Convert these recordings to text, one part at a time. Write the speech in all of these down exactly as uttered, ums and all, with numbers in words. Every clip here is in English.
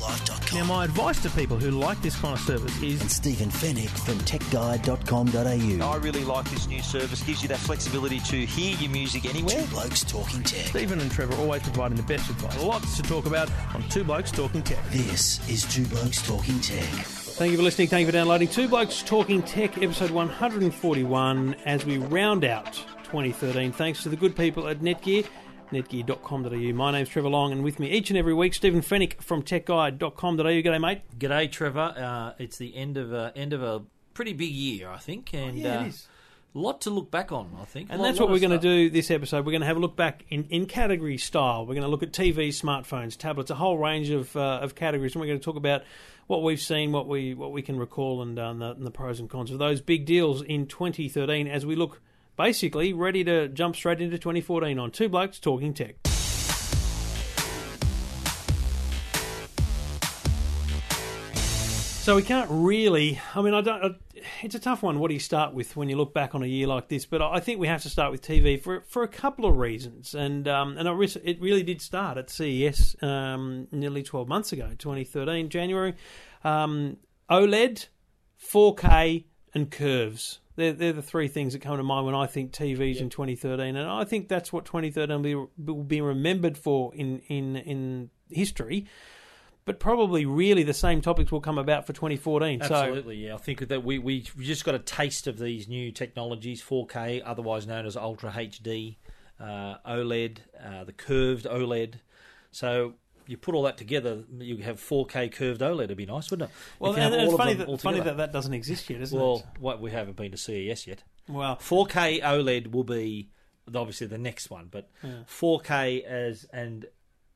life dot com. Now, my advice to people who like this kind of service is... And Stephen Fenech from tech guide dot com dot a u. I really like this new service. Gives you that flexibility to hear your music anywhere. Two Blokes Talking Tech. Stephen and Trevor always providing the best advice. Lots to talk about on Two Blokes Talking Tech. This is Two Blokes Talking Tech. Thank you for listening. Thank you for downloading Two Blokes Talking Tech, episode one forty-one, as we round out twenty thirteen. Thanks to the good people at Netgear. netgear dot com dot a u. My name's Trevor Long, and with me each and every week, Stephen Fenech from tech guide dot com dot a u. G'day, mate. G'day, Trevor. Uh, it's the end of a, end of a pretty big year, I think, and oh, yeah, uh, it is. A lot to look back on, I think. And lot, that's what we're going to do this episode. We're going to have a look back in, in category style. We're going to look at T Vs, smartphones, tablets, a whole range of uh, of categories, and we're going to talk about what we've seen, what we what we can recall, and, uh, and, the, and the pros and cons of those big deals in twenty thirteen as we look. Basically, ready to jump straight into twenty fourteen on Two Blokes Talking Tech. So we can't really... I mean, I don't. It's a tough one. What do you start with when you look back on a year like this? But I think we have to start with T V for for a couple of reasons. And um, and it really did start at C E S um, nearly twelve months ago, twenty thirteen, January. Um, OLED, four K, and curves. They're, they're the three things that come to mind when I think T Vs yep. in twenty thirteen. And I think that's what twenty thirteen will be, will be remembered for in, in, in history. But probably really the same topics will come about for twenty fourteen. Absolutely, so, yeah. I think that we, we just got a taste of these new technologies, four K, otherwise known as Ultra H D, uh, OLED, uh, the curved OLED. So... You put all that together, you have four K curved OLED. It'd be nice, wouldn't it? Well, and it's funny that, funny that that doesn't exist yet, isn't it? Well, what, we haven't been to C E S yet. Well, four K OLED will be obviously the next one, but yeah. four K as and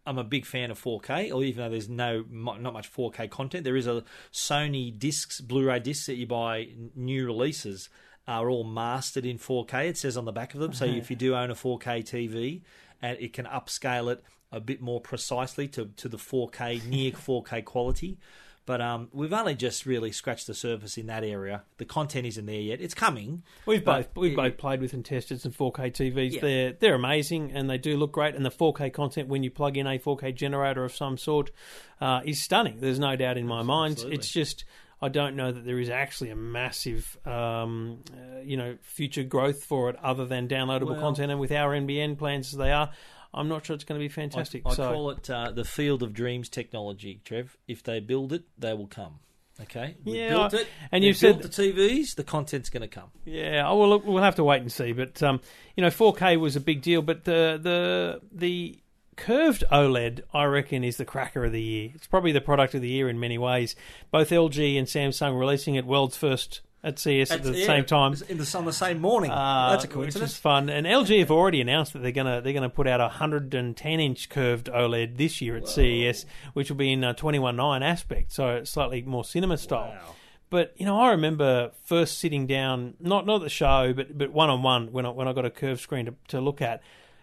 I'm a big fan of four K. Or even though there's no not much four K content, there is a Sony discs, Blu-ray discs that you buy new releases are all mastered in four K. It says on the back of them. So mm-hmm. if you do own a four K T V, and it can upscale it a bit more precisely to, to the four K, near four K quality. But um, we've only just really scratched the surface in that area. The content isn't there yet. It's coming. We've both we've it, both played with and tested some four K T Vs. Yeah. They're, they're amazing, and they do look great. And the four K content, when you plug in a four K generator of some sort, uh, is stunning. There's no doubt in my mind. Absolutely. It's just... I don't know that there is actually a massive, um, uh, you know, future growth for it other than downloadable well, content. And with our N B N plans as they are, I'm not sure it's going to be fantastic. I, I so. call it uh, the field of dreams technology, Trev. If they build it, they will come. Okay, we yeah, built it, and you said the T Vs. The content's going to come. Yeah, oh, well, look, we'll have to wait and see. But um, you know, four K was a big deal, but the the the. Curved OLED, I reckon, is the cracker of the year. It's probably the product of the year in many ways. Both L G and Samsung releasing it world's first at C E S at, at the yeah, same time, in the, on the same morning. Uh, That's a coincidence. Which is fun. And L G have already announced that they're gonna they're gonna put out a one hundred ten inch curved OLED this year at Whoa. C E S, which will be in a twenty-one nine aspect, so slightly more cinema style. Wow. But you know, I remember first sitting down, not not the show, but but one on one when I when I got a curved screen to, to look at,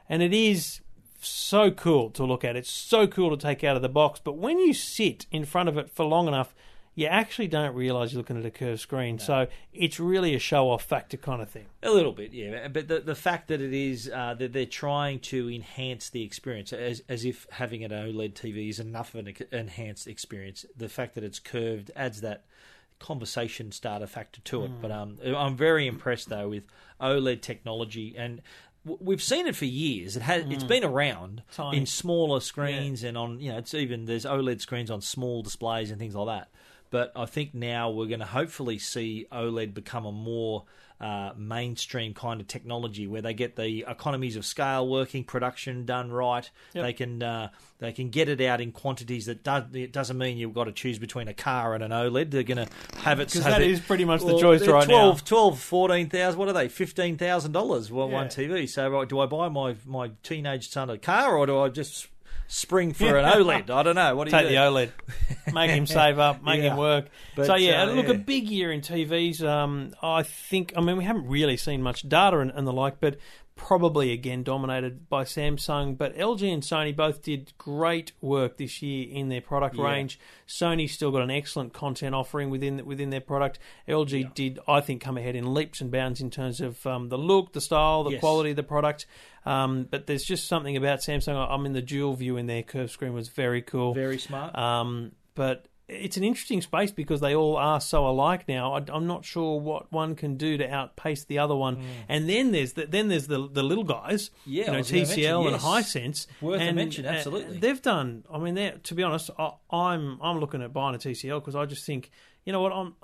and it is. So cool to look at. It's so cool to take out of the box. But when you sit in front of it for long enough, you actually don't realise you're looking at a curved screen. No. So it's really a show-off factor kind of thing. A little bit, yeah. But the the fact that it is uh, that they're trying to enhance the experience, as as if having an OLED T V is enough of an enhanced experience. The fact that it's curved adds that conversation starter factor to it. Mm. But um, I'm very impressed though with OLED technology and. We've seen it for years. It has. Mm. It's been around Tiny. in smaller screens yeah. and on. You know, it's even there's OLED screens on small displays and things like that. But I think now we're going to hopefully see OLED become a more uh, mainstream kind of technology where they get the economies of scale working, production done right. Yep. They can uh, they can get it out in quantities that does, it doesn't mean you've got to choose between a car and an OLED. They're going to have it. Because that it, is pretty much well, the choice right twelve, now. twelve, fourteen thousand, what are they? fifteen thousand dollars for yeah. one T V. So do I buy my, my teenage son a car or do I just... spring for an OLED. I don't know. What do Take you Take the OLED. Make him save up. Make yeah. him work. But, so, yeah, uh, look, yeah. a big year in T Vs. Um, I think, I mean, we haven't really seen much data and, and the like, but probably, again, dominated by Samsung. But L G and Sony both did great work this year in their product yeah. range. Sony's still got an excellent content offering within within their product. L G yeah. did, I think, come ahead in leaps and bounds in terms of um, the look, the style, the yes. quality of the product. Um, but there's just something about Samsung. I mean, the dual view in their curved screen was very cool. Very smart. Um, but it's an interesting space because they all are so alike now. I, I'm not sure what one can do to outpace the other one. Mm. And then there's the, then there's the the little guys, yeah, you know, T C L and yes. Hisense. Worth and, a mention, absolutely. They've done. I mean, to be honest, I, I'm I'm looking at buying a T C L because I just think, you know what, I'm.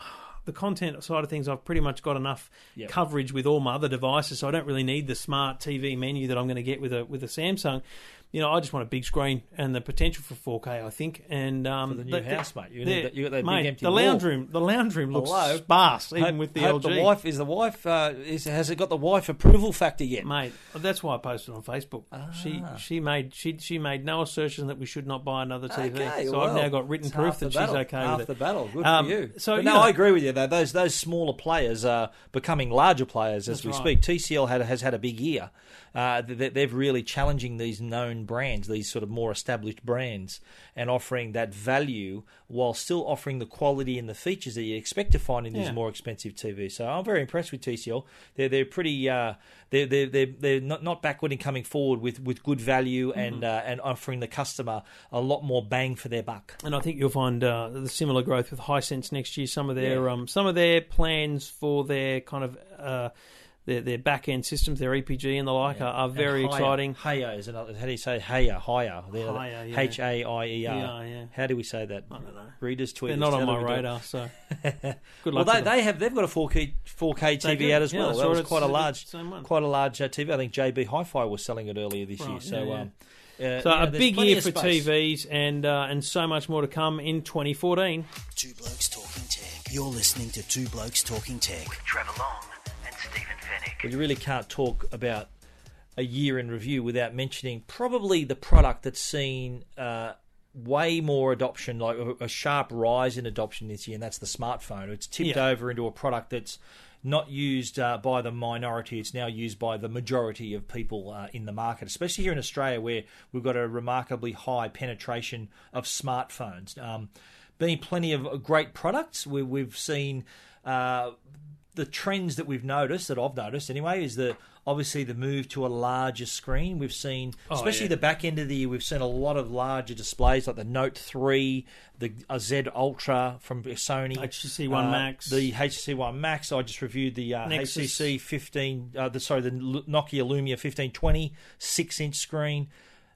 The content side of things, I've pretty much got enough yep. coverage with all my other devices, so I don't really need the smart T V menu that I'm going to get with a with a Samsung. You know, I just want a big screen and the potential for four K, I think. And um, for the new the, house, mate, you need that, you got that mate, big empty the lounge wall. room. The lounge room looks Hello. sparse, even hope, with the L G. The wife is the wife. Uh, is, has it got the wife approval factor yet, mate? That's why I posted on Facebook. Ah. She she made she she made no assertion that we should not buy another T V. Okay, so well, I've now got written proof that battle. she's okay half with it. Half the battle. Good um, for you. So but no, you know, I agree with you. Though those those smaller players are becoming larger players as we right. speak. T C L had, has had a big year. Uh, they, they're really challenging these known brands, these sort of more established brands, and offering that value while still offering the quality and the features that you expect to find in yeah. these more expensive T Vs. So I'm very impressed with T C L. They're they're pretty uh, they're they they're, they're not, not backward in coming forward with, with good value and mm-hmm. uh, and offering the customer a lot more bang for their buck. And I think you'll find uh, the similar growth with Hisense next year. Some of their yeah. um some of their plans for their kind of uh, Their, their back-end systems, their E P G and the like, yeah. are, are very higher, exciting. Higher is another. How do you say higher? Higher. Higher, yeah. H A I E R. Yeah, yeah. How do we say that? I don't know. Readers, tweeters. They're not on my radar, so good luck. Well, they, they have. They've got a four K T V out as yeah, well. That was quite a large, quite a large uh, T V. I think J B Hi-Fi was selling it earlier this right, year. So. Yeah, yeah. Um, Uh, so yeah, a big year for T Vs and uh, and so much more to come in twenty fourteen. Two Blokes Talking Tech. You're listening to Two Blokes Talking Tech with Trevor Long and Stephen Fenech. We really can't talk about a year in review without mentioning probably the product that's seen uh, way more adoption, like a sharp rise in adoption this year, and that's the smartphone. It's tipped yeah. over into a product that's not used uh, by the minority. It's now used by the majority of people uh, in the market, especially here in Australia where we've got a remarkably high penetration of smartphones. Um, been plenty of great products. We, we've seen uh, the trends that we've noticed, that I've noticed anyway, is the obviously the move to a larger screen. We've seen, oh, especially yeah. the back end of the year, we've seen a lot of larger displays like the Note three, the Z Ultra from Sony, H T C One uh, Max, the H T C One Max. I just reviewed the uh, H T C fifteen. Uh, the sorry, the Nokia Lumia fifteen twenty, six inch screen.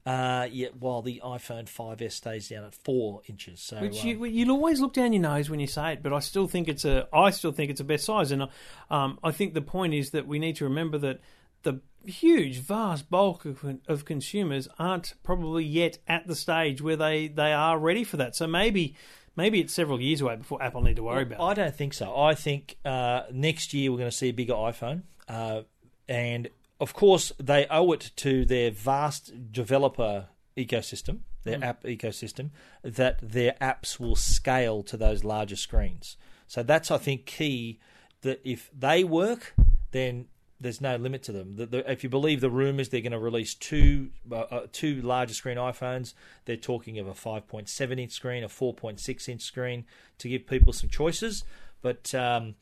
Uh, yeah, while the iPhone five S stays down at four inches, so which you, um, you'll always look down your nose when you say it, but I still think it's a I still think it's a best size, and um, I think the point is that we need to remember that the huge, vast bulk of, of consumers aren't probably yet at the stage where they, they are ready for that. So maybe. Maybe it's several years away before Apple need to worry well, about I it. I don't think so. I think uh, next year we're going to see a bigger iPhone. Uh, and, of course, they owe it to their vast developer ecosystem, their mm. app ecosystem, that their apps will scale to those larger screens. So that's, I think, key, that if they work, then there's no limit to them. The, the, if you believe the rumours, they're going to release two uh, two larger screen iPhones. They're talking of a five point seven inch screen, a four point six inch screen to give people some choices. But um,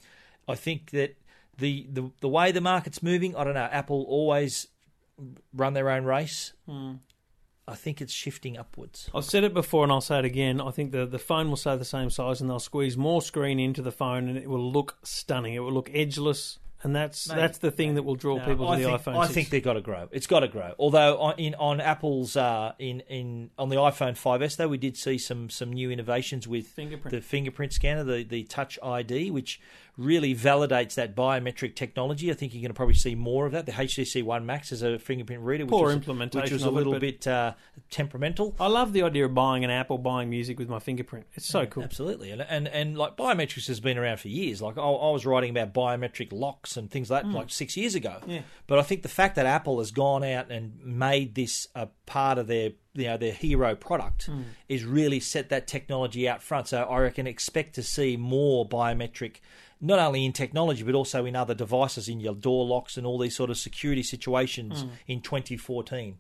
I think that the, the the way the market's moving, I don't know, Apple always run their own race. Mm. I think it's shifting upwards. I've said it before and I'll say it again. I think the, the phone will stay the same size and they'll squeeze more screen into the phone and it will look stunning. It will look edgeless. And that's Maybe. that's the thing Maybe. that will draw no, people I to the think, iPhone six. I think they've got to grow. It's got to grow. Although on, in on Apple's uh, in in on the iPhone five S though, we did see some some new innovations with fingerprint. the fingerprint scanner, the, the Touch I D, which really validates that biometric technology. I think you're going to probably see more of that. The H T C One Max is a fingerprint reader, which Poor was, implementation which was a little it, bit uh, temperamental. I love the idea of buying an app or buying music with my fingerprint. It's so yeah, cool. Absolutely, and, and and like biometrics has been around for years. Like I, I was writing about biometric locks Max and things like that, mm. like six years ago. Yeah. But I think the fact that Apple has gone out and made this a part of their, you know, their hero product mm. is really set that technology out front. So I reckon expect to see more biometric, not only in technology but also in other devices, in your door locks and all these sort of security situations mm. in twenty fourteen.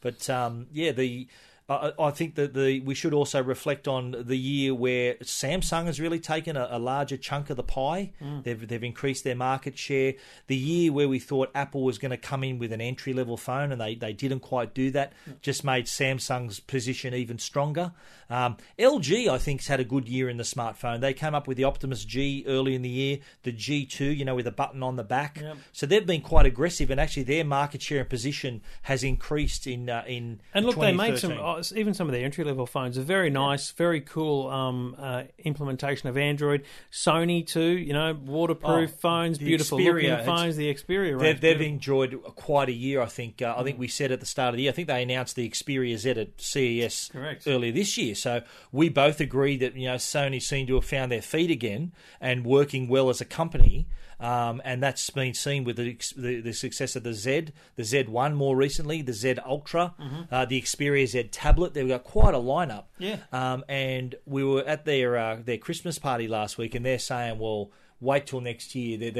But um, yeah, the I, I think that the we should also reflect on the year where Samsung has really taken a, a larger chunk of the pie. Mm. They've they've increased their market share. The year where we thought Apple was going to come in with an entry level phone and they, they didn't quite do that, mm. just made Samsung's position even stronger. Um, L G, I think, has had a good year in the smartphone. They came up with the Optimus G early in the year, the G two, you know, with a button on the back. Yep. So they've been quite aggressive, and actually their market share and position has increased in uh, in and look, they made some. Even some of their entry-level phones are very nice, very cool um, uh, implementation of Android. Sony too, you know, waterproof oh, phones, beautiful-looking phones. The Xperia range. They've, they've enjoyed quite a year, I think. Uh, I think we said at the start of the year, I think they announced the Xperia Z at C E S Correct. Earlier this year. So we both agree that, you know, Sony seemed to have found their feet again and working well as a company. Um, and that's been seen with the, the the success of the Z, the Z one more recently, the Z Ultra, mm-hmm. uh, the Xperia Z tablet. They've got quite a lineup. Yeah. Um, and we were at their uh, their Christmas party last week, and they're saying, well, wait till next year. They're,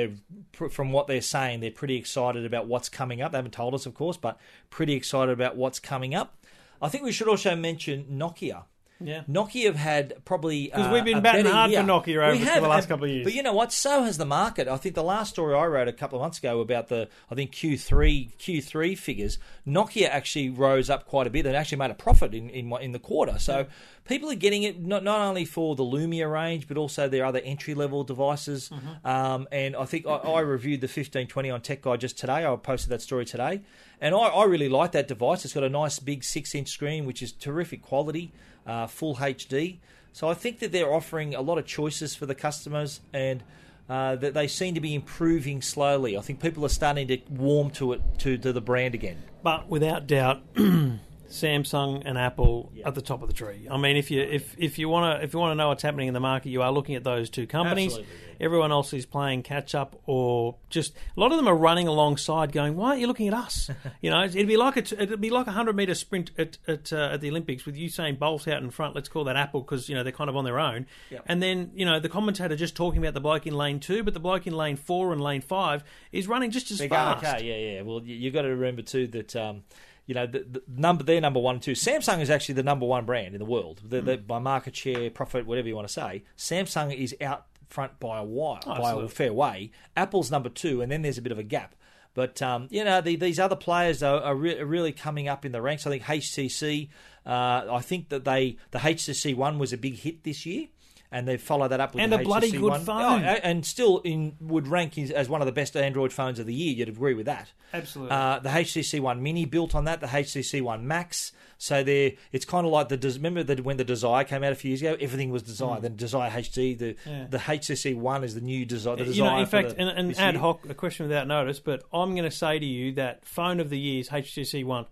they're, from what they're saying, they're pretty excited about what's coming up. They haven't told us, of course, but pretty excited about what's coming up. I think we should also mention Nokia. Yeah. Nokia have had probably because uh, we've been batting hard year. for Nokia over have, the last and, couple of years. But you know what? So has the market. I think the last story I wrote a couple of months ago about the I think Q three Q three figures, Nokia actually rose up quite a bit and actually made a profit in in, in the quarter. So yeah. people are getting it not not only for the Lumia range but also their other entry level devices. Mm-hmm. Um, and I think I, I reviewed the fifteen twenty on Tech Guide just today. I posted that story today, and I, I really like that device. It's got a nice big six inch screen, which is terrific quality. Uh, full H D. So I think that they're offering a lot of choices for the customers, and uh, that they seem to be improving slowly. I think people are starting to warm to it, to, to the brand again. But without doubt, Samsung and Apple yeah. at the top of the tree. I mean, if you if if you want to if you want to know what's happening in the market, you are looking at those two companies. Absolutely, yeah. Everyone else is playing catch up, or just a lot of them are running alongside, going, "Why aren't you looking at us?" You know, it'd be like a, it'd be like a hundred meter sprint at at, uh, at the Olympics with Usain Bolt out in front. Let's call that Apple, because you know they're kind of on their own. Yep. And then you know the commentator just talking about the bloke in lane two, but the bloke in lane four and lane five is running just as they're fast. Going, okay, yeah, yeah. Well, you've got to remember too that. Um, You know, the, the number they're number one, two. Samsung is actually the number one brand in the world. The, the, by market share, profit, whatever you want to say, Samsung is out front by a while, oh, by a fair way. Apple's number two, and then there's a bit of a gap. But, um, you know, the, these other players are, are, re- are really coming up in the ranks. I think H T C, uh, I think that they the H T C One was a big hit this year. And they follow that up with and the a H T C bloody good one. phone, oh, and still in would rank as one of the best Android phones of the year. You'd agree with that, absolutely. Uh, the H T C One Mini built on that, the H T C One Max. So there, it's kind of like the remember that when the Desire came out a few years ago, everything was Desire. Mm. Then Desire H D, the yeah. the H T C One is the new Desire. The Desire, you know, in fact, the, an, an ad hoc a question without notice, but I'm going to say to you that phone of the year is H T C One.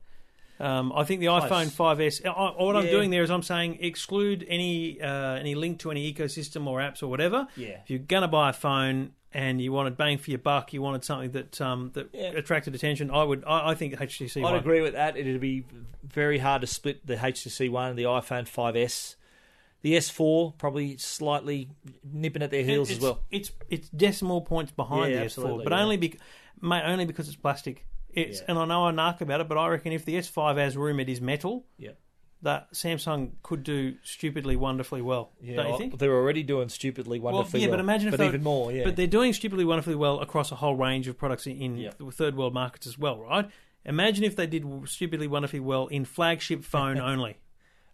Um, I think the Close. iPhone five S. I, what yeah. I'm doing there is I'm saying exclude any uh, any link to any ecosystem or apps or whatever. Yeah. If you're gonna buy a phone and you wanted bang for your buck, you wanted something that um, that yeah. attracted attention, I would. I, I think H T C. I'd agree with that. It'd be very hard to split the H T C One and the iPhone five S. The S four probably slightly nipping at their heels it, as well. It's it's decimal points behind yeah, the S four, but yeah. only because mate, only because it's plastic. It's, yeah. And I know I narc about it, but I reckon if the S five has room, it is metal. Yeah, that Samsung could do stupidly wonderfully well. Yeah, don't you think? They're already doing stupidly wonderfully well. Yeah, well, but imagine if but they even more. Yeah, but they're doing stupidly wonderfully well across a whole range of products in yeah. third world markets as well, right? Imagine if they did stupidly wonderfully well in flagship phone only.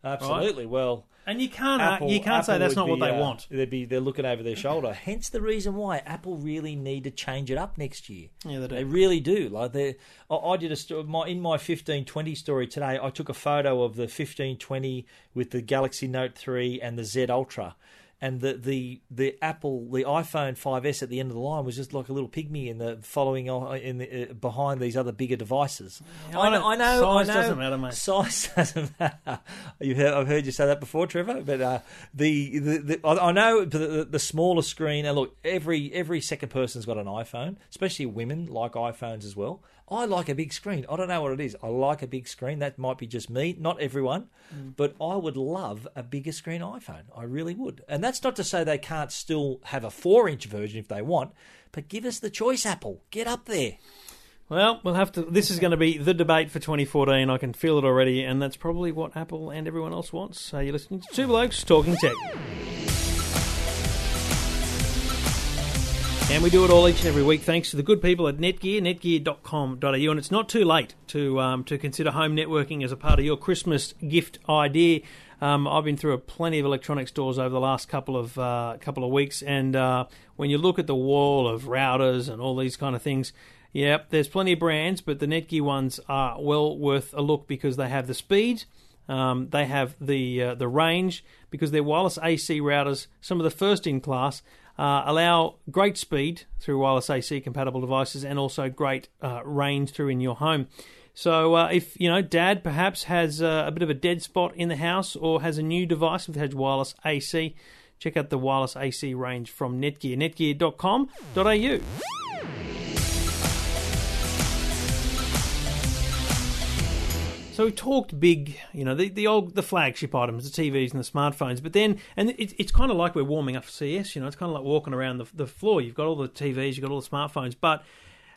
Absolutely. Right? Well, and you can't Apple, you can't Apple say that's not be, what they uh, want. They'd be they're looking over their shoulder. Hence the reason why Apple really need to change it up next year. Yeah, they do. They really do. Like they, I, I did a story, my in my fifteen twenty story today. I took a photo of the fifteen twenty with the Galaxy Note three and the Z Ultra. and the the the Apple the iPhone five S at the end of the line was just like a little pygmy in the following in the, uh, behind these other bigger devices. Yeah, I, know, I know, size I know, doesn't matter, mate. Size doesn't matter. You've heard, I've heard you say that before, Trevor. But uh, the, the the I know the, the smaller screen. And look, every every second person's got an iPhone, especially women like iPhones as well. I like a big screen. I don't know what it is. I like a big screen. That might be just me, not everyone, mm. but I would love a bigger screen iPhone. I really would. And that's not to say they can't still have a four-inch version if they want, but give us the choice, Apple. Get up there. Well, we'll have to. This is going to be the debate for twenty fourteen. I can feel it already, and that's probably what Apple and everyone else wants. So you're listening to Two Blokes Talking Tech. And we do it all each and every week thanks to the good people at Netgear, netgear dot com dot a u. And it's not too late to um, to consider home networking as a part of your Christmas gift idea. Um, I've been through a plenty of electronic stores over the last couple of uh, couple of weeks, and uh, when you look at the wall of routers and all these kind of things, yep, there's plenty of brands, but the Netgear ones are well worth a look because they have the speed. Um, they have the uh, the range because they're wireless A C routers, some of the first in class. Uh, allow great speed through wireless A C compatible devices and also great uh, range through in your home. So uh, if, you know, Dad perhaps has uh, a bit of a dead spot in the house or has a new device that has wireless A C, check out the wireless A C range from Netgear, netgear dot com dot a u. So we talked big, you know, the, the old the flagship items, the T Vs and the smartphones. But then, and it, it's kind of like we're warming up for C E S, you know, it's kind of like walking around the, the floor. You've got all the T Vs, you've got all the smartphones, but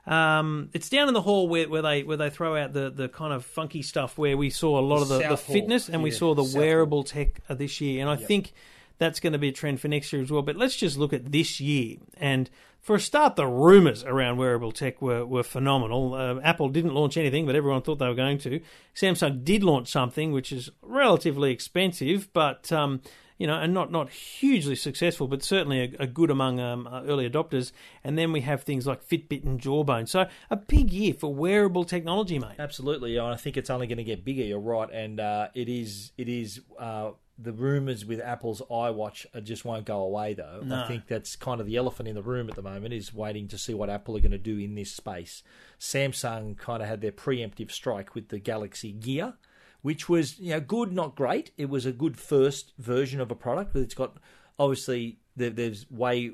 um, it's down in the hall where, where they where they throw out the, the kind of funky stuff where we saw a lot of the, the fitness and yeah, we saw the South wearable hall. Tech this year. And I yep. think that's going to be a trend for next year as well. But let's just look at this year. And for a start, the rumours around wearable tech were, were phenomenal. Uh, Apple didn't launch anything, but everyone thought they were going to. Samsung did launch something, which is relatively expensive, but um, you know, and not, not hugely successful, but certainly a, a good among um, early adopters. And then we have things like Fitbit and Jawbone. So a big year for wearable technology, mate. Absolutely, and I think it's only going to get bigger. You're right, and uh, it is it is. Uh... The rumours with Apple's iWatch just won't go away, though. No. I think that's kind of the elephant in the room at the moment, is waiting to see what Apple are going to do in this space. Samsung kind of had their preemptive strike with the Galaxy Gear, which was, you know, good, not great. It was a good first version of a product, but it's got, obviously, there, there's way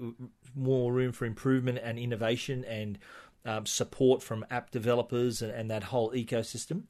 more room for improvement and innovation and um, support from app developers and, and that whole ecosystem.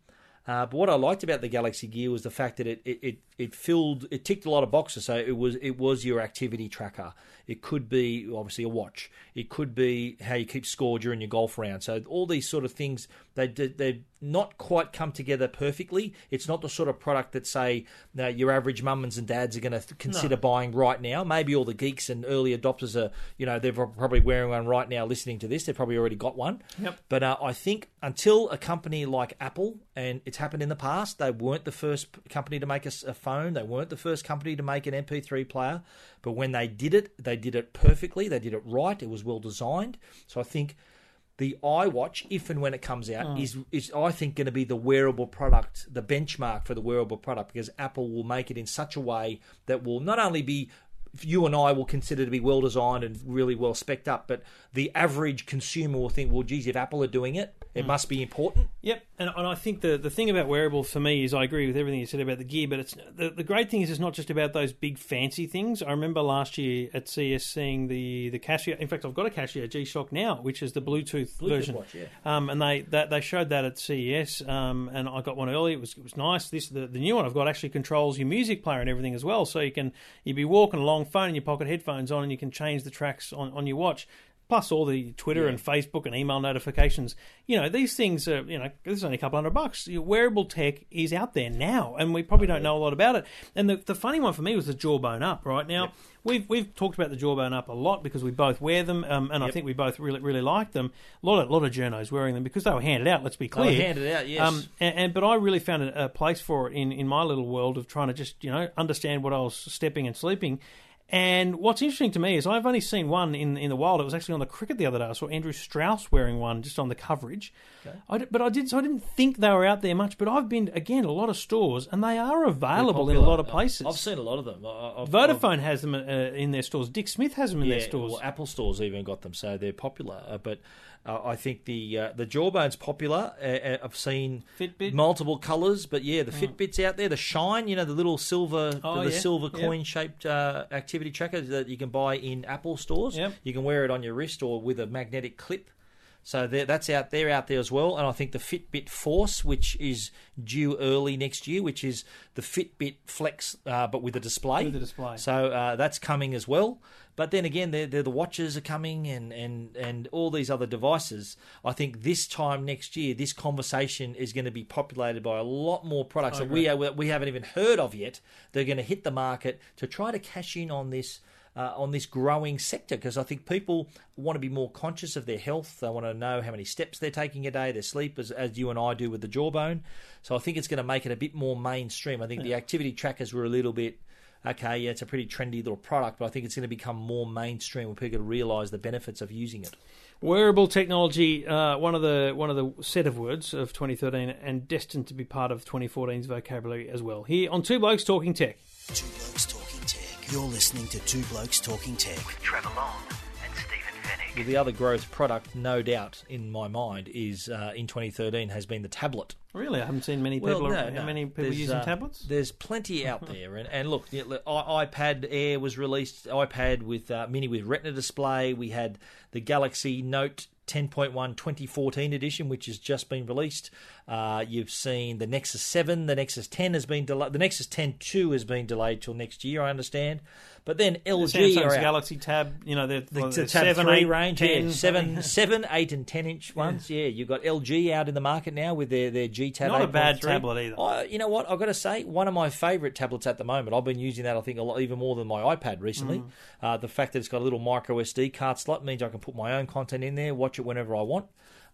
Uh, but what I liked about the Galaxy Gear was the fact that it, it, it, it filled it ticked a lot of boxes. So it was it was your activity tracker. It could be obviously a watch. It could be how you keep score during your golf round. So all these sort of things, they they've not quite come together perfectly. It's not the sort of product that, say, now your average mums and dads are going to th- consider no. buying right now. Maybe all the geeks and early adopters are, you know, they're probably wearing one right now listening to this. They've probably already got one. Yep. But uh, I think until a company like Apple, and it's happened in the past, they weren't the first company to make a, a phone. They weren't the first company to make an M P three player. But when they did it, they did it perfectly. They did it right. It was well designed. So I think the iWatch, if and when it comes out, oh. is, is I think going to be the wearable product, the benchmark for the wearable product, because Apple will make it in such a way that will not only be, you and I will consider to be well designed and really well specced up, but the average consumer will think, well, geez, if Apple are doing it, it mm. must be important. Yep, and, and I think the, the thing about wearables for me is I agree with everything you said about the Gear, but it's the, the great thing is it's not just about those big fancy things. I remember last year at C E S seeing the, the Casio. In fact, I've got a Casio G-Shock now, which is the Bluetooth, Bluetooth version. Watch, yeah. um, and they, that, they showed that at C E S, um, and I got one early. It was it was nice. This the, the new one I've got actually controls your music player and everything as well, so you can you'd be walking along, phone in your pocket, headphones on, and you can change the tracks on, on your watch, plus all the Twitter yeah. and Facebook and email notifications. You know, these things are, you know, this is only a couple hundred bucks. Your wearable tech is out there now, and we probably don't know a lot about it. And the, the funny one for me was the Jawbone Up, right? Now, yep. we've we've talked about the Jawbone Up a lot because we both wear them, um, and yep. I think we both really really like them. A lot, of, lot of journos wearing them because they were handed out, let's be clear. They were handed out, yes. Um, and, and, but I really found a place for it in, in my little world of trying to just, you know, understand what I was stepping and sleeping. And what's interesting to me is I've only seen one in, in the wild. It was actually on the cricket the other day. I saw Andrew Strauss wearing one just on the coverage. Okay. I d- but I, did, so I didn't think they were out there much. But I've been, again, a lot of stores, and they are available in a lot of places. I've seen a lot of them. I've, Vodafone I've, has them uh, in their stores. Dick Smith has them in yeah, their stores. Well, Apple stores even got them, so they're popular. Uh, but uh, I think the uh, the Jawbone's popular. Uh, I've seen Fitbit. Multiple colours. But, yeah, the oh. Fitbit's out there. The Shine, you know, the little silver, oh, the, the yeah. silver coin-shaped uh, activity. Activity tracker that you can buy in Apple stores. Yep. You can wear it on your wrist or with a magnetic clip. So that's out there, out there as well. And I think the Fitbit Force, which is due early next year, which is the Fitbit Flex, uh, but with a display. With a display. So uh, that's coming as well. But then again, they're, they're the watches are coming and, and, and all these other devices. I think this time next year, this conversation is going to be populated by a lot more products that we, are, we haven't even heard of yet. They're going to hit the market to try to cash in on this Uh, on this growing sector, because I think people want to be more conscious of their health. They want to know how many steps they're taking a day, their sleep, as, as you and I do with the Jawbone. So I think it's going to make it a bit more mainstream. I think yeah. the activity trackers were a little bit, okay, yeah, it's a pretty trendy little product, but I think it's going to become more mainstream when people realise the benefits of using it. Wearable technology, uh, one of the one of the set of words of twenty thirteen and destined to be part of twenty fourteen's vocabulary as well. Here on Two Blokes Talking Tech. Two Blokes Talking Tech. You're listening to Two Blokes Talking Tech with Trevor Long and Stephen Fenech. Well, the other growth product, no doubt, in my mind, is uh, in twenty thirteen has been the tablet. Really? I haven't seen many people, well, no, no. many people using uh, tablets. There's plenty out there. And, and look, you know, iPad Air was released, iPad with uh, mini with Retina display. We had the Galaxy Note ten point one twenty fourteen edition, which has just been released. Uh, you've seen the Nexus seven, the Nexus ten has been delayed. The Nexus ten two has been delayed till next year, I understand. But then L G are out. Galaxy Tab, you know, the, well, the, the Tab seven, three eight, range, ten, yeah, seven, seven, eight, and ten inch ones. Yeah. yeah, you've got L G out in the market now with their, their G Tab. Not a bad three. Tablet either. I, you know what? I've got to say, one of my favourite tablets at the moment. I've been using that, I think, a lot even more than my iPad recently. Mm. Uh, the fact that it's got a little micro S D card slot means I can put my own content in there, watch it whenever I want.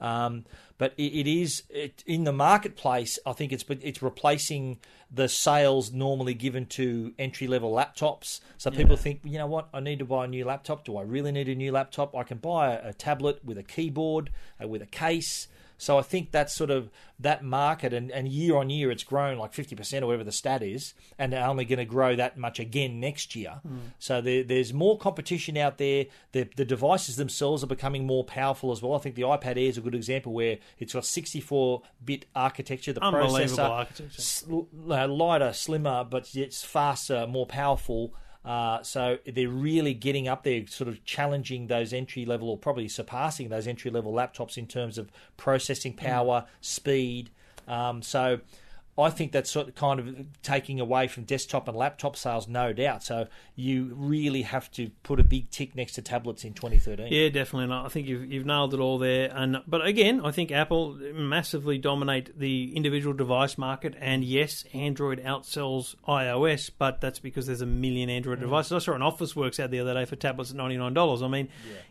Um, but it, it is it, in the marketplace. I think it's it's replacing the sales normally given to entry level laptops. So yeah. people think, you know what, I need to buy a new laptop. Do I really need a new laptop? I can buy a, a tablet with a keyboard, uh, with a case. So I think that's sort of that market, and, and year on year it's grown like fifty percent or whatever the stat is, and they're only going to grow that much again next year. Mm. So there, there's more competition out there. The, the devices themselves are becoming more powerful as well. I think the iPad Air is a good example where it's got sixty-four bit architecture, the processor, architecture. Sl- lighter, slimmer, but it's faster, more powerful. Uh, so they're really getting up there, sort of challenging those entry-level or probably surpassing those entry-level laptops in terms of processing power, mm. speed. Um, so I think that's sort of kind of taking away from desktop and laptop sales, no doubt. So you really have to put a big tick next to tablets in twenty thirteen. Yeah, definitely. And I think you've, you've nailed it all there. And But again, I think Apple massively dominate the individual device market. And yes, Android outsells iOS, but that's because there's a million Android mm. devices. I saw an Officeworks ad the other day for tablets at ninety-nine dollars. I mean,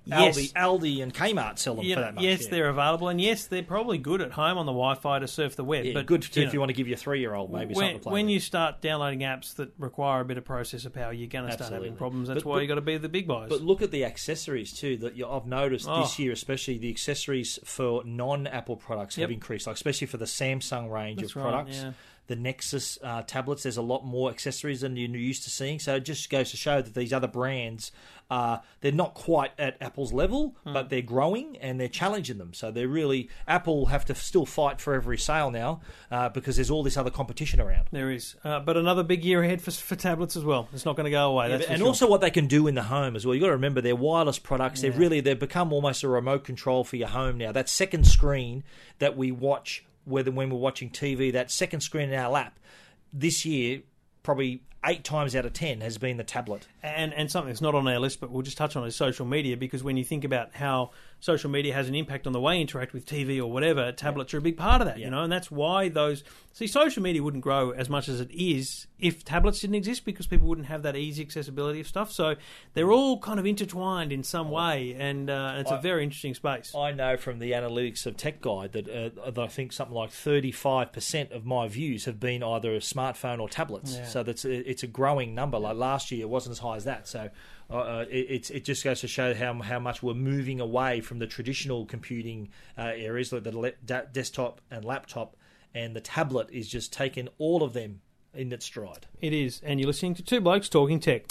yeah. yes. Aldi, Aldi and Kmart sell them yeah, for that much. Yes, yeah. they're available. And yes, they're probably good at home on the Wi-Fi to surf the web. Yeah, but good to, you if know, you want to give your three-year-old maybe when, something to play when with. You start downloading apps that require a bit of processor power, you're going to start having problems. That's but, why but, you got to be the big guys. But look at the accessories too that you, I've noticed oh. this year, especially the accessories for non-Apple products yep. have increased, like especially for the Samsung range That's of right, products. Yeah. The Nexus uh, tablets, there's a lot more accessories than you're used to seeing. So it just goes to show that these other brands, uh, they're not quite at Apple's level, mm. but they're growing and they're challenging them. So they're really, Apple have to still fight for every sale now uh, because there's all this other competition around. There is. Uh, but another big year ahead for, for tablets as well. It's not going to go away. Yeah, that's but, for and sure. also what they can do in the home as well. You've got to remember they're wireless products. Yeah. They're really, they've become almost a remote control for your home now. That second screen that we watch whether when we're watching T V, that second screen in our lap, this year, probably eight times out of ten has been the tablet. And and something that's not on our list, but we'll just touch on is social media, because when you think about how social media has an impact on the way you interact with T V or whatever, tablets yeah. are a big part of that, yeah. you know, and that's why those... See, social media wouldn't grow as much as it is if tablets didn't exist, because people wouldn't have that easy accessibility of stuff. So they're all kind of intertwined in some way, and uh, it's I, a very interesting space. I know from the analytics of Tech Guide that, uh, that I think something like thirty-five percent of my views have been either a smartphone or tablets. Yeah. So that's... It, it's a growing number. Like last year, it wasn't as high as that. So uh, it, it's it just goes to show how how much we're moving away from the traditional computing uh, areas, like the le- da- desktop and laptop, and the tablet is just taking all of them in its stride. It is, and you're listening to Two Blokes Talking Tech.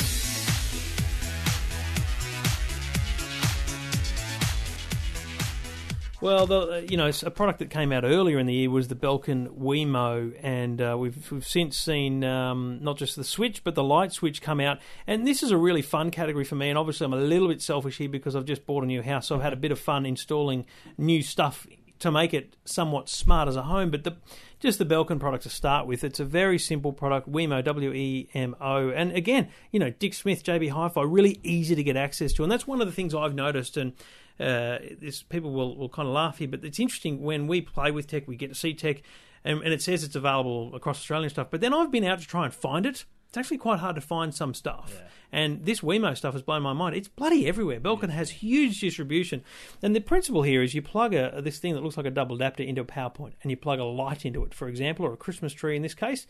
Well, the, you know, a product that came out earlier in the year was the Belkin Wemo, and uh, we've we've since seen um, not just the Switch but the Light Switch come out. And this is a really fun category for me, and obviously I'm a little bit selfish here because I've just bought a new house, so I've had a bit of fun installing new stuff to make it somewhat smart as a home. But the, just the Belkin product to start with, it's a very simple product, Wemo, W E M O. And again, you know, Dick Smith, J B Hi-Fi, really easy to get access to. And that's one of the things I've noticed, and uh, this, people will, will kind of laugh here, but it's interesting when we play with tech, we get to see tech, and, and it says it's available across Australian stuff. But then I've been out to try and find it. It's actually quite hard to find some stuff. Yeah. And this Wemo stuff has blown my mind. It's bloody everywhere. Belkin yeah. has huge distribution. And the principle here is you plug a, this thing that looks like a double adapter into a PowerPoint, and you plug a light into it, for example, or a Christmas tree in this case.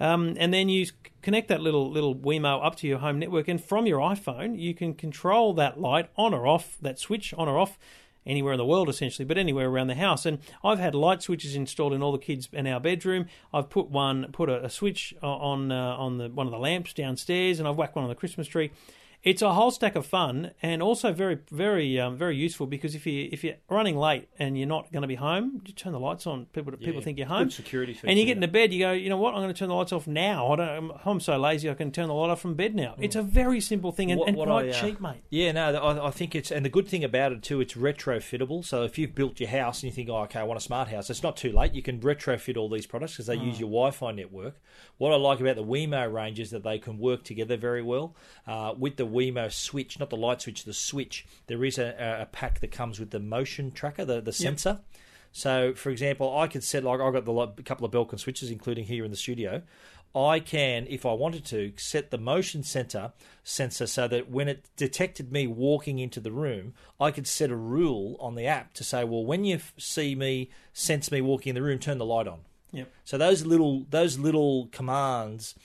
Um, and then you connect that little little Wemo up to your home network. And from your iPhone, you can control that light on or off, that switch on or off, anywhere in the world essentially, but anywhere around the house. And I've had light switches installed in all the kids in our bedroom. I've put one, put a, a switch on uh, on the one of the lamps downstairs, and I've whacked one on the Christmas tree. It's a whole stack of fun, and also very, very, um, very useful, because if you if you're running late and you're not going to be home, you turn the lights on. People people yeah, think you're home. Good security feature. And you get into bed, you go, you know what? I'm going to turn the lights off now. I don't. I'm so lazy. I can turn the light off from bed now. Mm. It's a very simple thing, and, what, and what quite I, uh, cheap, mate. Yeah, no, I, I think it's, and the good thing about it too, it's retrofittable. So if you've built your house and you think, oh, okay, I want a smart house, it's not too late. You can retrofit all these products because they oh. use your Wi-Fi network. What I like about the Wemo range is that they can work together very well uh, with the Wemo switch, not the light switch, the switch. There is a, a pack that comes with the motion tracker, the, the sensor. Yep. So, for example, I could set, like, I've got the, a couple of Belkin switches, including here in the studio. I can, if I wanted to, set the motion sensor sensor so that when it detected me walking into the room, I could set a rule on the app to say, well, when you see me, sense me walking in the room, turn the light on. Yep. So those little those little commands.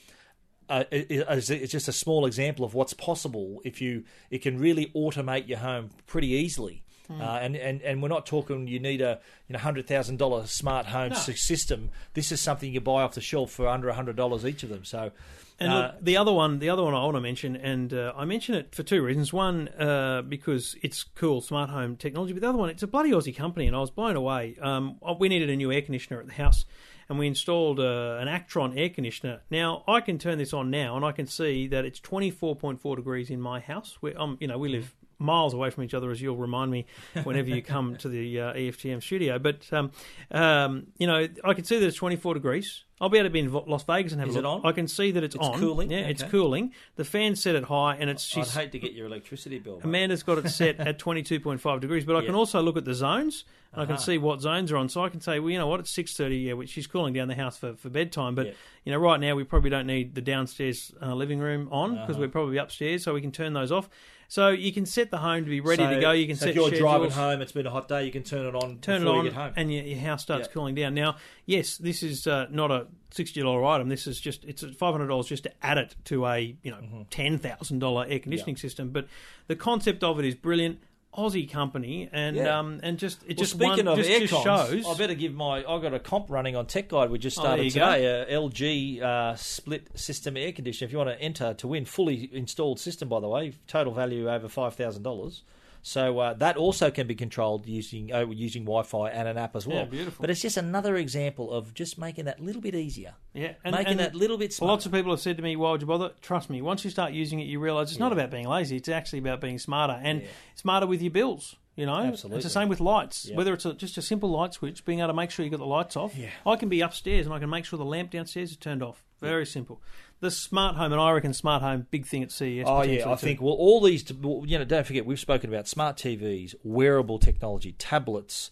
Uh, it, it, it's just a small example of what's possible if you. It can really automate your home pretty easily, mm. uh, and, and and we're not talking you need a you know hundred thousand dollar smart home no. system. This is something you buy off the shelf for under a hundred dollars each of them. So, and uh, look, the other one, the other one I want to mention, and uh, I mention it for two reasons. One, uh, because it's cool smart home technology, but the other one, it's a bloody Aussie company, and I was blown away. Um, we needed a new air conditioner at the house. And we installed uh, an Actron air conditioner. Now I can turn this on now, and I can see that it's twenty-four point four degrees in my house. We, um, you know, we live miles away from each other, as you'll remind me whenever you come to the uh, E F T M studio. But um, um, you know, I can see that it's twenty-four degrees. I'll be able to be in Las Vegas and have Is a look. It on? I can see that it's, it's on. It's cooling. Yeah, okay. It's cooling. The fan set it high, and it's. She's, I'd hate to get your electricity bill. Mate. Amanda's got it set at twenty-two point five degrees, but I yeah. can also look at the zones, and uh-huh. I can see what zones are on. So I can say, well, you know what, it's six thirty. Yeah, which she's cooling down the house for, for bedtime. But yeah. you know, right now we probably don't need the downstairs uh, living room on because uh-huh. we're probably upstairs, so we can turn those off. So you can set the home to be ready so, to go. You can so set. If you're schedules. driving home, it's been a hot day. You can turn it on. Turn before it on, you get home. And your, your house starts yeah. cooling down. Now, yes, this is uh, not a sixty dollars item. This is just it's five hundred dollars just to add it to a you know mm-hmm. ten thousand dollars air conditioning yeah. system. But the concept of it is brilliant. Aussie company, and yeah. um, and just it well, just speaking one, of just, just shows. I better give my. I got a comp running on Tech Guide. We just started oh, today. A L G uh, split system air conditioner. If you want to enter to win, fully installed system, by the way, total value over five thousand dollars. So uh, that also can be controlled using uh, using Wi-Fi and an app as well. Yeah, beautiful. But it's just another example of just making that little bit easier. Yeah, and, making and that little bit smarter. Lots of people have said to me, why would you bother? Trust me, once you start using it, you realise it's yeah. not about being lazy. It's actually about being smarter and yeah. smarter with your bills. You know, Absolutely. It's the same with lights. Yep. Whether it's a, just a simple light switch, being able to make sure you got the lights off. Yeah. I can be upstairs and I can make sure the lamp downstairs is turned off. Very yep. simple. The smart home, and I reckon smart home, big thing at C E S. Oh yeah, I too. think well, all these. You know, don't forget we've spoken about smart T Vs, wearable technology, tablets.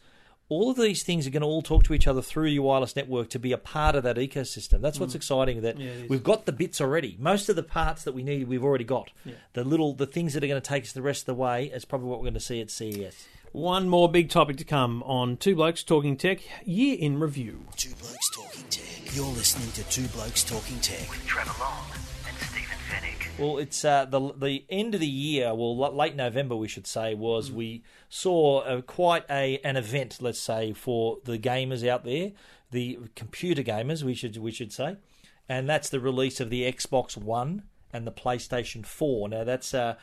All of these things are going to all talk to each other through your wireless network to be a part of that ecosystem. That's what's mm. exciting. That yeah, we've got the bits already. Most of the parts that we need, we've already got. Yeah. The little, the things that are going to take us the rest of the way is probably what we're going to see at C E S. One more big topic to come on Two Blokes Talking Tech, year in review. Two Blokes Talking Tech. You're listening to Two Blokes Talking Tech with Trevor Long and Well, it's uh, the the end of the year, well, late November, we should say, was mm. we saw uh, quite a an event, let's say, for the gamers out there, the computer gamers, we should we should say, and that's the release of the Xbox One and the PlayStation four. Now, that's uh,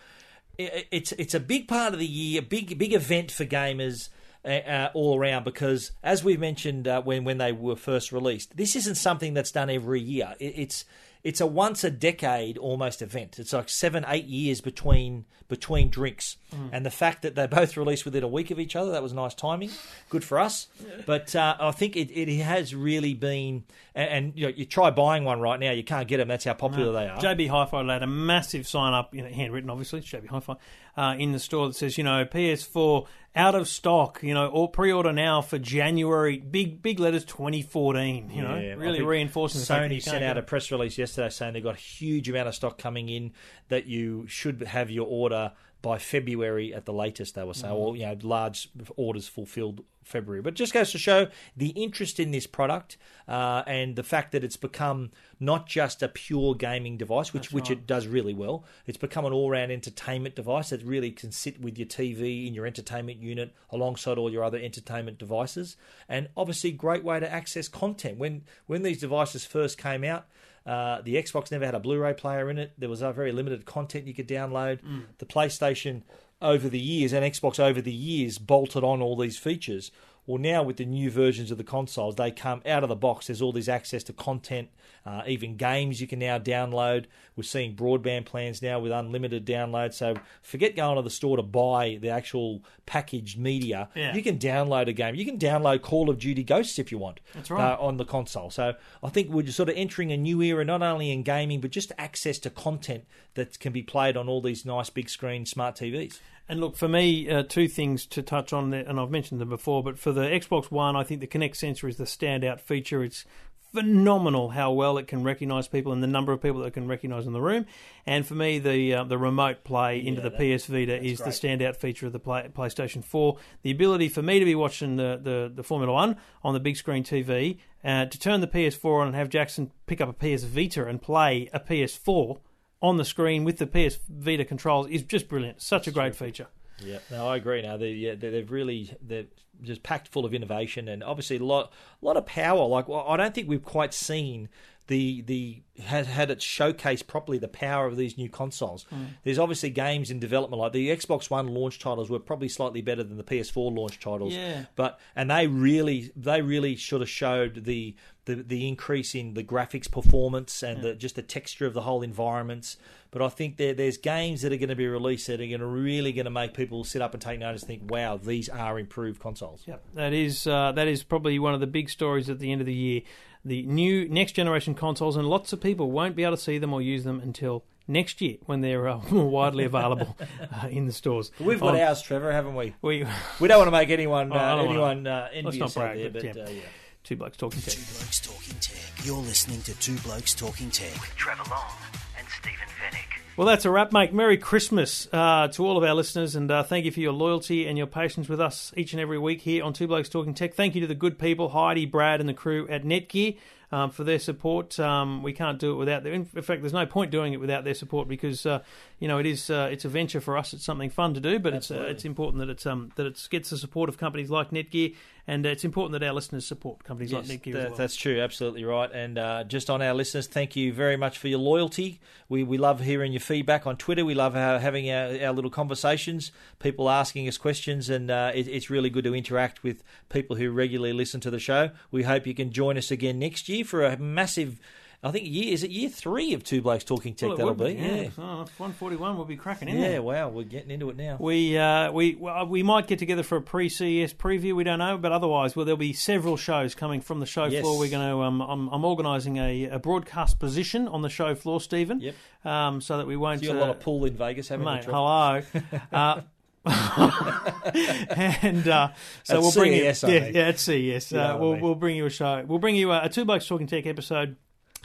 it, it's it's a big part of the year, big big event for gamers. Uh, all around, because as we've mentioned uh, when when they were first released, this isn't something that's done every year. It, it's it's a once a decade almost event. It's like seven eight years between between drinks, mm. and the fact that they both released within a week of each other, that was nice timing, good for us. Yeah. But uh, I think it, it has really been, and, and you know, you try buying one right now, you can't get them. That's how popular no. they are. J B Hi-Fi had a massive sign up, you know, handwritten obviously. It's J B Hi-Fi uh, in the store that says, you know, P S four. Out of stock, you know, or pre-order now for January. Big, big letters, twenty fourteen. You know, yeah, really reinforcing. Sony sent out a press release yesterday saying they've got a huge amount of stock coming in, that you should have your order by February at the latest. They were saying, mm-hmm. or you know, large orders fulfilled February. But it just goes to show the interest in this product uh, and the fact that it's become not just a pure gaming device, which, which right. it does really well. It's become an all-round entertainment device that really can sit with your T V in your entertainment unit alongside all your other entertainment devices. And obviously, great way to access content. When when these devices first came out, Uh, the Xbox never had a Blu-ray player in it. There was a very limited content you could download. Mm. The PlayStation over the years and Xbox over the years bolted on all these features. Well, now with the new versions of the consoles, they come out of the box. There's all this access to content, uh, even games you can now download. We're seeing broadband plans now with unlimited download. So forget going to the store to buy the actual packaged media. Yeah. You can download a game. You can download Call of Duty Ghosts if you want. That's right. Uh, on the console. So I think we're just sort of entering a new era, not only in gaming, but just access to content that can be played on all these nice big screen smart T Vs. And look, for me, uh, two things to touch on there, and I've mentioned them before, but for the Xbox One, I think the Kinect sensor is the standout feature. It's phenomenal how well it can recognise people and the number of people that it can recognise in the room. And for me, the uh, the remote play into yeah, the that, P S Vita is great. The standout feature of the play, PlayStation four. The ability for me to be watching the, the, the Formula One on the big screen T V, uh, to turn the P S four on and have Jackson pick up a P S Vita and play a P S four on the screen with the P S Vita controls is just brilliant. Such a great feature. Yeah, no, I agree. Now they yeah, they've really they're just packed full of innovation and obviously a lot a lot of power. Like well, I don't think we've quite seen the the had had it showcased properly the power of these new consoles. Mm. There's obviously games in development, like the Xbox One launch titles were probably slightly better than the P S four launch titles. Yeah. But and they really they really sort of showed the the, the increase in the graphics performance and yeah. the, just the texture of the whole environments. But I think there, there's games that are going to be released that are going to really going to make people sit up and take notice and think, wow, these are improved consoles. Yep. That is uh, that is probably one of the big stories at the end of the year. The new next-generation consoles, and lots of people won't be able to see them or use them until next year when they're uh, more widely available uh, in the stores. But we've got um, ours, Trevor, haven't we? We we don't want to make anyone uh, oh, anyone uh, envious out there, but yeah. Uh, yeah. Two Blokes Talking Tech. Two Blokes Talking Tech. You're listening to Two Blokes Talking Tech with Trevor Long and Stephen Fenech. Well, that's a wrap, mate. Merry Christmas uh, to all of our listeners, and uh, thank you for your loyalty and your patience with us each and every week here on Two Blokes Talking Tech. Thank you to the good people, Heidi, Brad, and the crew at Netgear um, for their support. Um, we can't do it without them. In fact, there's no point doing it without their support because uh, you know it is uh, it's a venture for us. It's something fun to do, but it's, uh, it's important that it's um, that it gets the support of companies like Netgear, and it's important that our listeners support companies yes, like Netgear that, as well. That's true, absolutely right. And uh, just on our listeners, thank you very much for your loyalty. We we love hearing your feedback on Twitter. We love our, having our, our little conversations, people asking us questions, and uh, it, it's really good to interact with people who regularly listen to the show. We hope you can join us again next year for a massive, I think, year is it year three of Two Blokes Talking Tech? Well, that'll be, be. Yeah. yeah. Oh, one forty-one, we'll be cracking in yeah, there. Yeah, wow, we're getting into it now. We uh, we we might get together for a pre-C E S preview, we don't know, but otherwise, well, there'll be several shows coming from the show yes. floor. We're going to, um, I'm, I'm organising a, a broadcast position on the show floor, Stephen, yep. um, so that we won't... So you've got uh, a lot of pool in Vegas, haven't mate, you? Mate, hello. uh, and uh, so at we'll C E S, bring you... I yeah, yeah, at C E S. Uh, we'll, I mean. we'll bring you a show. We'll bring you a, a Two Blokes Talking Tech episode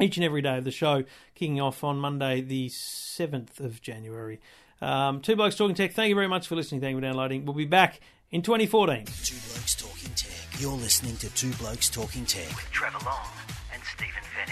each and every day of the show, kicking off on Monday, the seventh of January. Um, Two Blokes Talking Tech, thank you very much for listening. Thank you for downloading. We'll be back in twenty fourteen. Two Blokes Talking Tech. You're listening to Two Blokes Talking Tech with Trevor Long and Stephen Fenn.